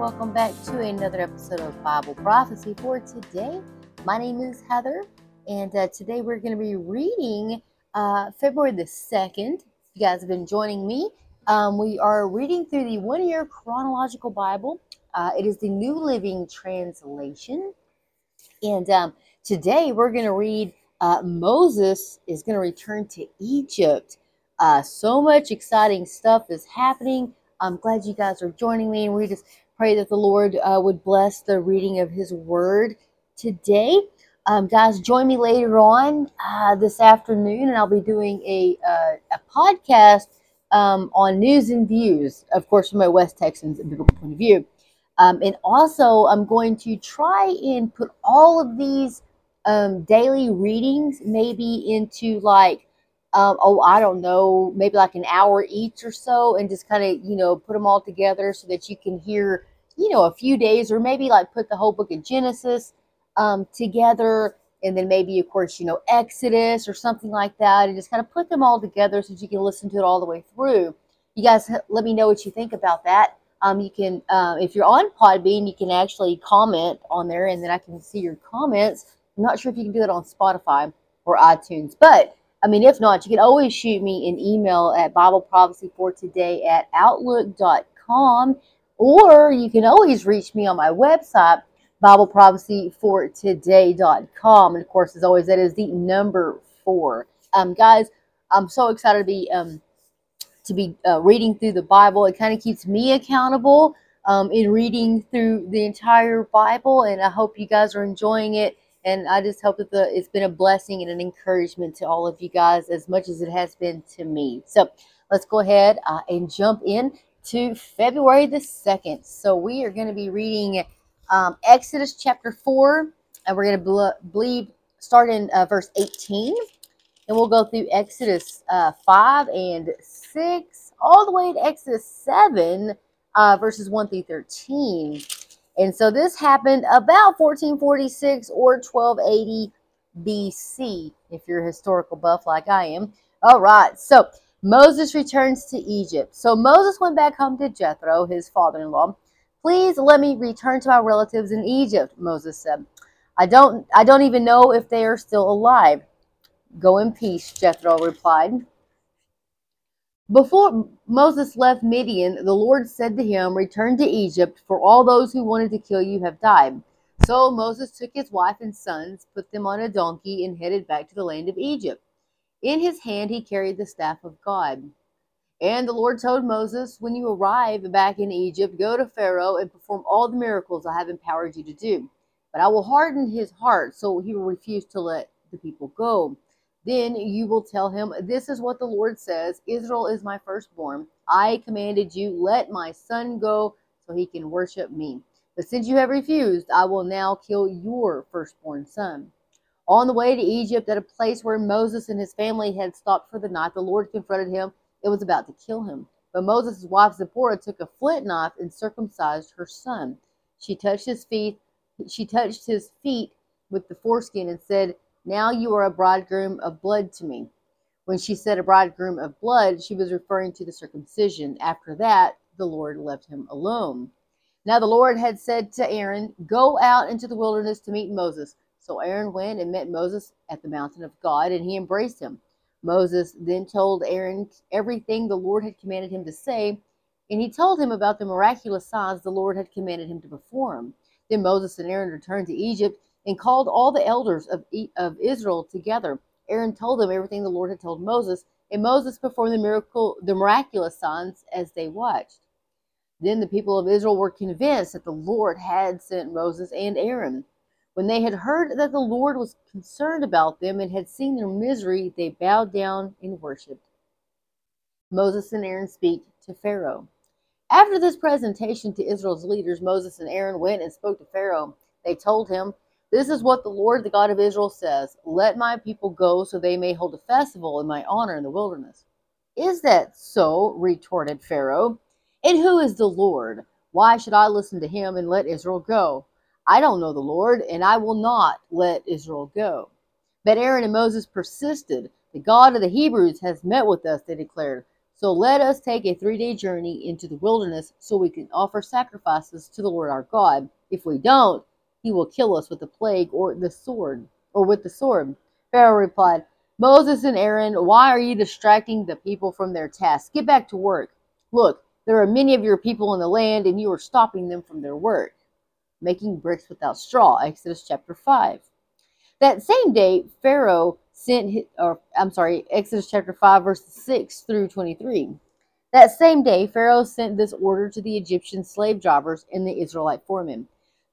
welcome back to another episode of Bible Prophecy for Today. My name is Heather, and today we're going to be reading February the 2nd. If you guys have been joining me, we are reading through the one-year chronological Bible. It is the New Living Translation, and today we're going to read Moses is going to return to Egypt. So much exciting stuff is happening. I'm glad you guys are joining me, and we just pray that the Lord would bless the reading of His Word today. Guys, join me later on this afternoon, and I'll be doing a podcast on news and views, of course, from my West Texans' biblical point of view. And also, I'm going to try and put all of these daily readings maybe into like, I don't know, maybe like an hour each or so, and just kind of, put them all together so that you can hear, a few days, or maybe like put the whole book of Genesis together, and then maybe, of course, Exodus or something like that, and just kind of put them all together so that you can listen to it all the way through. You guys, let me know what you think about that. You can, if you're on Podbean, you can actually comment on there, and then I can see your comments. I'm not sure if you can do that on Spotify or iTunes, but if not, you can always shoot me an email at BibleProphecyForToday@outlook.com, or you can always reach me on my website, BibleProphecyForToday.com. And of course, as always, that is the number 4. Guys, I'm so excited to be reading through the Bible. It kind of keeps me accountable in reading through the entire Bible, and I hope you guys are enjoying it. And I just hope that it's been a blessing and an encouragement to all of you guys as much as it has been to me. So let's go ahead and jump in to February the 2nd. So we are going to be reading Exodus chapter 4, and we're going to start in verse 18. And we'll go through Exodus 5 and 6, all the way to Exodus 7, verses 1 through 13. And so this happened about 1446 or 1280 BC, if you're a historical buff like I am. All right, so Moses returns to Egypt. So Moses went back home to Jethro, his father-in-law. "Please let me return to my relatives in Egypt," Moses said. I don't even know if they are still alive." "Go in peace," Jethro replied. Before Moses left Midian, the Lord said to him, "Return to Egypt, for all those who wanted to kill you have died." So Moses took his wife and sons, put them on a donkey, and headed back to the land of Egypt. In his hand he carried the staff of God. And the Lord told Moses, "When you arrive back in Egypt, go to Pharaoh and perform all the miracles I have empowered you to do. But I will harden his heart, so he will refuse to let the people go. Then you will tell him, 'This is what the Lord says, Israel is my firstborn. I commanded you, let my son go so he can worship me. But since you have refused, I will now kill your firstborn son.'" On the way to Egypt, at a place where Moses and his family had stopped for the night, the Lord confronted him. It was about to kill him. But Moses' wife Zipporah took a flint knife and circumcised her son. She touched his feet with the foreskin and said, "Now you are a bridegroom of blood to me." When she said a bridegroom of blood, she was referring to the circumcision. After that, the Lord left him alone. Now the Lord had said to Aaron, "Go out into the wilderness to meet Moses." So Aaron went and met Moses at the mountain of God, and he embraced him. Moses then told Aaron everything the Lord had commanded him to say, and he told him about the miraculous signs the Lord had commanded him to perform. Then Moses and Aaron returned to Egypt and called all the elders of Israel together. Aaron told them everything the Lord had told Moses, and Moses performed the miraculous signs as they watched. Then the people of Israel were convinced that the Lord had sent Moses and Aaron. When they had heard that the Lord was concerned about them and had seen their misery, they bowed down and worshipped. Moses and Aaron speak to Pharaoh. After this presentation to Israel's leaders, Moses and Aaron went and spoke to Pharaoh. They told him, "This is what the Lord, the God of Israel, says. Let my people go so they may hold a festival in my honor in the wilderness." "Is that so?" retorted Pharaoh. "And who is the Lord? Why should I listen to him and let Israel go? I don't know the Lord, and I will not let Israel go." But Aaron and Moses persisted. "The God of the Hebrews has met with us," they declared. So let us take a 3-day journey into the wilderness so we can offer sacrifices to the Lord our God. If we don't, he will kill us with the plague or the sword, or with the sword. Pharaoh replied, Moses and Aaron, why are you distracting the people from their tasks? Get back to work. Look, there are many of your people in the land, and you are stopping them from their work. Making bricks without straw, Exodus chapter 5. That same day, Pharaoh sent, Exodus chapter 5, verses 6 through 23. That same day, Pharaoh sent this order to the Egyptian slave drivers and the Israelite foremen.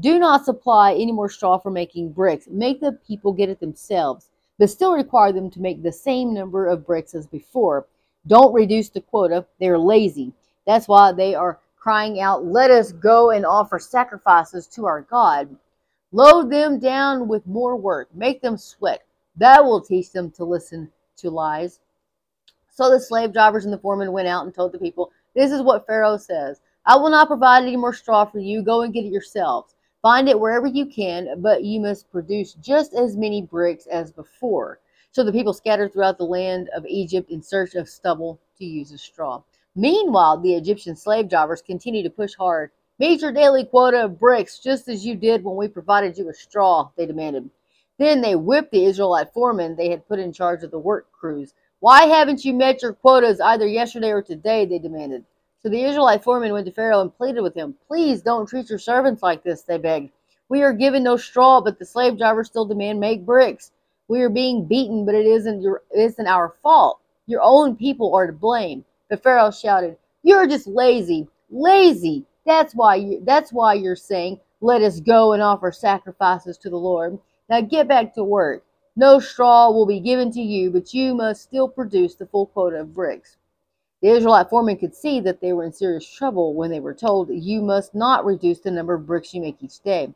Do not supply any more straw for making bricks. Make the people get it themselves, but still require them to make the same number of bricks as before. Don't reduce the quota. They're lazy. That's why they are crying out, let us go and offer sacrifices to our God. Load them down with more work. Make them sweat. That will teach them to listen to lies. So the slave drivers and the foreman went out and told the people, this is what Pharaoh says. I will not provide any more straw for you. Go and get it yourselves. Find it wherever you can, but you must produce just as many bricks as before. So the people scattered throughout the land of Egypt in search of stubble to use as straw. Meanwhile, the Egyptian slave drivers continued to push hard. Meet your daily quota of bricks, just as you did when we provided you with straw, they demanded. Then they whipped the Israelite foreman they had put in charge of the work crews. Why haven't you met your quotas either yesterday or today, they demanded. So the Israelite foreman went to Pharaoh and pleaded with him. Please don't treat your servants like this, they begged. We are given no straw, but the slave drivers still demand make bricks. We are being beaten, but it isn't our fault. Your own people are to blame. But Pharaoh shouted, you're just lazy, lazy. That's why you're saying, let us go and offer sacrifices to the Lord. Now get back to work. No straw will be given to you, but you must still produce the full quota of bricks. The Israelite foreman could see that they were in serious trouble when they were told, you must not reduce the number of bricks you make each day.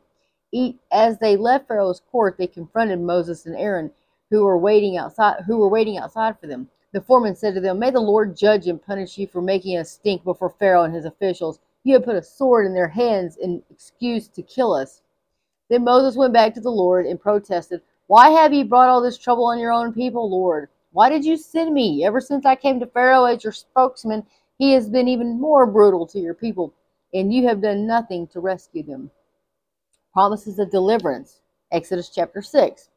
As they left Pharaoh's court, they confronted Moses and Aaron, who were waiting outside for them. The foreman said to them, may the Lord judge and punish you for making a stink before Pharaoh and his officials. You have put a sword in their hands in excuse to kill us. Then Moses went back to the Lord and protested, why have you brought all this trouble on your own people, Lord? Why did you send me? Ever since I came to Pharaoh as your spokesman, he has been even more brutal to your people, and you have done nothing to rescue them. Promises of deliverance, Exodus chapter 6.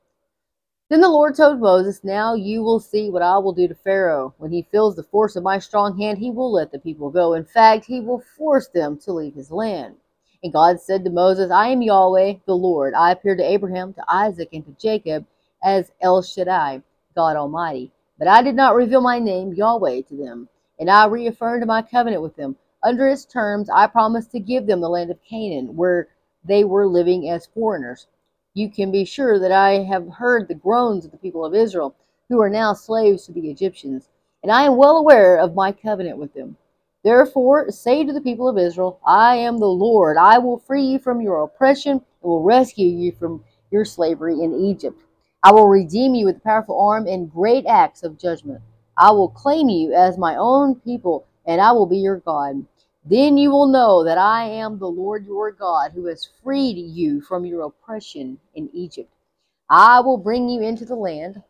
Then the Lord told Moses, now you will see what I will do to Pharaoh. When he feels the force of my strong hand, he will let the people go. In fact, he will force them to leave his land. And God said to Moses, I am Yahweh, the Lord. I appeared to Abraham, to Isaac, and to Jacob as El Shaddai, God Almighty, but I did not reveal my name, Yahweh, to them, and I reaffirmed my covenant with them. Under its terms, I promised to give them the land of Canaan, where they were living as foreigners. You can be sure that I have heard the groans of the people of Israel, who are now slaves to the Egyptians, and I am well aware of my covenant with them. Therefore, say to the people of Israel, I am the Lord. I will free you from your oppression and will rescue you from your slavery in Egypt. I will redeem you with a powerful arm and great acts of judgment. I will claim you as my own people, and I will be your God. Then you will know that I am the Lord your God, who has freed you from your oppression in Egypt. I will bring you into the land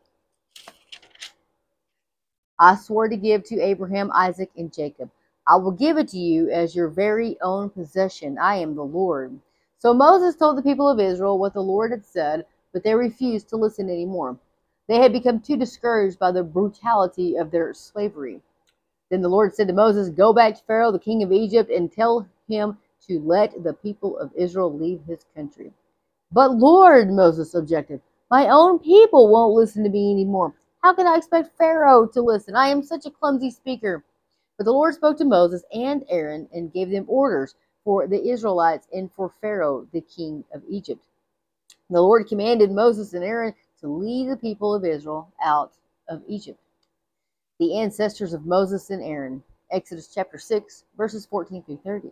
I swore to give to Abraham, Isaac, and Jacob. I will give it to you as your very own possession. I am the Lord. So Moses told the people of Israel what the Lord had said, but they refused to listen anymore. They had become too discouraged by the brutality of their slavery. Then the Lord said to Moses, go back to Pharaoh, the king of Egypt, and tell him to let the people of Israel leave his country. But Lord, Moses objected, my own people won't listen to me anymore. How can I expect Pharaoh to listen? I am such a clumsy speaker. But the Lord spoke to Moses and Aaron and gave them orders for the Israelites and for Pharaoh, the king of Egypt. The Lord commanded Moses and Aaron to lead the people of Israel out of Egypt. The ancestors of Moses and Aaron, Exodus chapter 6, verses 14 through 30.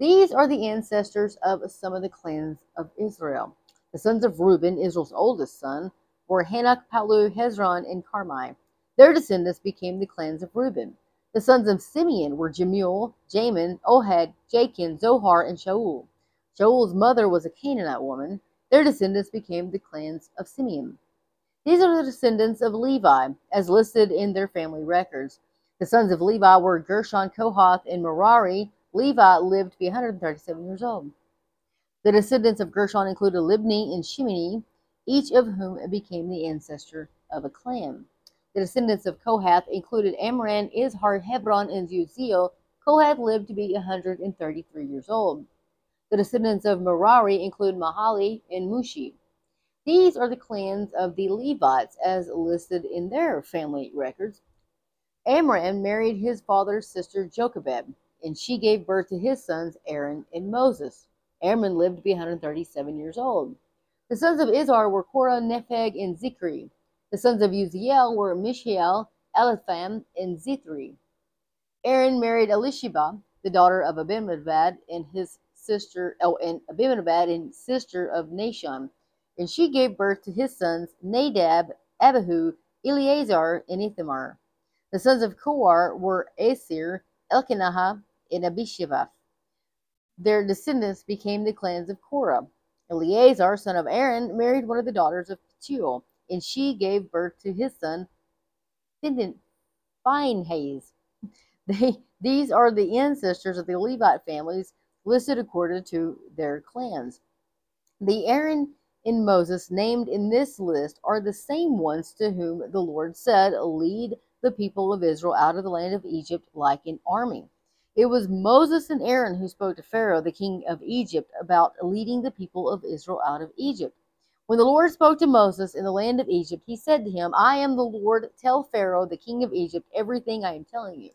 These are the ancestors of some of the clans of Israel. The sons of Reuben, Israel's oldest son, were Hanoch, Pallu, Hezron, and Carmi. Their descendants became the clans of Reuben. The sons of Simeon were Jemuel, Jamin, Ohad, Jachin, Zohar, and Shaul. Shaul's mother was a Canaanite woman. Their descendants became the clans of Simeon. These are the descendants of Levi, as listed in their family records. The sons of Levi were Gershon, Kohath, and Merari. Levi lived to be 137 years old. The descendants of Gershon included Libni and Shimei, each of whom became the ancestor of a clan. The descendants of Kohath included Amram, Izhar, Hebron, and Uziel. Kohath lived to be 133 years old. The descendants of Merari include Mahali and Mushi. These are the clans of the Levites as listed in their family records. Amram married his father's sister Jochebed, and she gave birth to his sons Aaron and Moses. Amram lived to be 137 years old. The sons of Izhar were Korah, Nepheg, and Zikri. The sons of Uziel were Mishael, Elipham, and Zithri. Aaron married Elisheba, the daughter of Abinadab, and sister of Nashon, and she gave birth to his sons Nadab, Abihu, Eleazar, and Ithamar. The sons of Korah were Asir, Elkanah, and Abisheva. Their descendants became the clans of Korah. Eleazar, son of Aaron, married one of the daughters of Ptuel, and she gave birth to his son Phinehas. These are the ancestors of the Levite families listed according to their clans. The Aaron and Moses named in this list are the same ones to whom the Lord said, "Lead the people of Israel out of the land of Egypt like an army." It was Moses and Aaron who spoke to Pharaoh, the king of Egypt, about leading the people of Israel out of Egypt. When the Lord spoke to Moses in the land of Egypt, he said to him, "I am the Lord. Tell Pharaoh, the king of Egypt, everything I am telling you."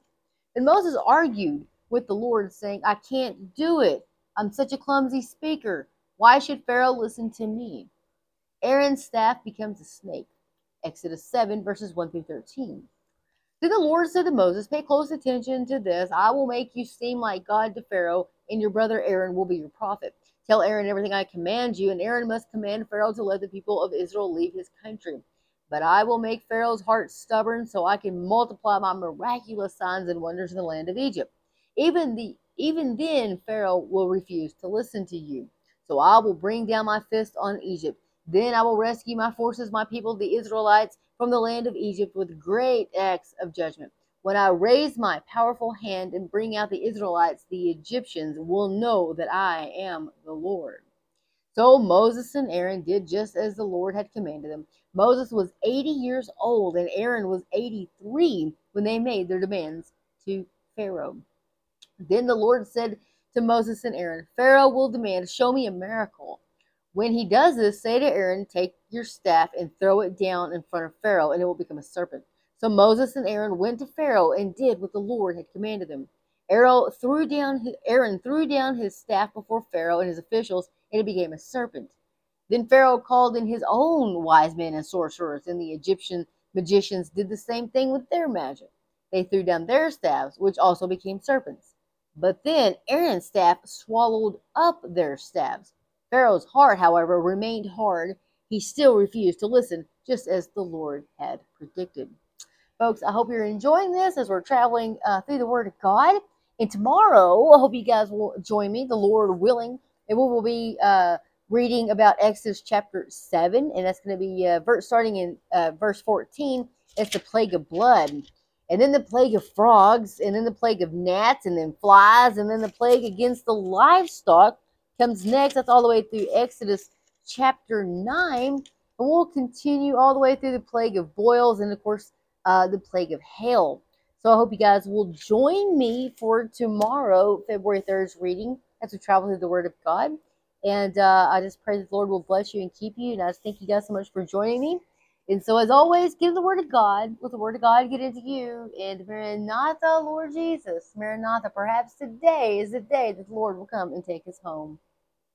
And Moses argued with the Lord, saying, "I can't do it. I'm such a clumsy speaker. Why should Pharaoh listen to me?" Aaron's staff becomes a snake. Exodus 7, verses 1 through 13. Then the Lord said to Moses, "Pay close attention to this. I will make you seem like God to Pharaoh, and your brother Aaron will be your prophet. Tell Aaron everything I command you, and Aaron must command Pharaoh to let the people of Israel leave his country. But I will make Pharaoh's heart stubborn so I can multiply my miraculous signs and wonders in the land of Egypt. Even then, Pharaoh will refuse to listen to you. So I will bring down my fist on Egypt. Then I will rescue my forces, my people, the Israelites, from the land of Egypt with great acts of judgment. When I raise my powerful hand and bring out the Israelites, the Egyptians will know that I am the Lord." So Moses and Aaron did just as the Lord had commanded them. Moses was 80 years old and Aaron was 83 when they made their demands to Pharaoh. Then the Lord said to Moses and Aaron, "Pharaoh will demand, 'Show me a miracle.' When he does this, say to Aaron, 'Take your staff and throw it down in front of Pharaoh, and it will become a serpent.'" So Moses and Aaron went to Pharaoh and did what the Lord had commanded them. Aaron threw down his staff before Pharaoh and his officials, and it became a serpent. Then Pharaoh called in his own wise men and sorcerers, and the Egyptian magicians did the same thing with their magic. They threw down their staffs, which also became serpents. But then Aaron's staff swallowed up their staffs. Pharaoh's heart, however, remained hard. He still refused to listen, just as the Lord had predicted. Folks, I hope you're enjoying this as we're traveling through the Word of God. And tomorrow, I hope you guys will join me, the Lord willing. And we will be reading about Exodus chapter 7. And that's going to be starting in verse 14. It's the plague of blood. And then the plague of frogs, and then the plague of gnats, and then flies, and then the plague against the livestock comes next. That's all the way through Exodus chapter 9. And we'll continue all the way through the plague of boils and, of course, the plague of hail. So I hope you guys will join me for tomorrow, February 3rd's reading as we travel through the Word of God. And I just pray that the Lord will bless you and keep you. And I just thank you guys so much for joining me. And so, as always, give the Word of God. Let the Word of God get into you. And Maranatha, Lord Jesus, Maranatha, perhaps today is the day that the Lord will come and take us home.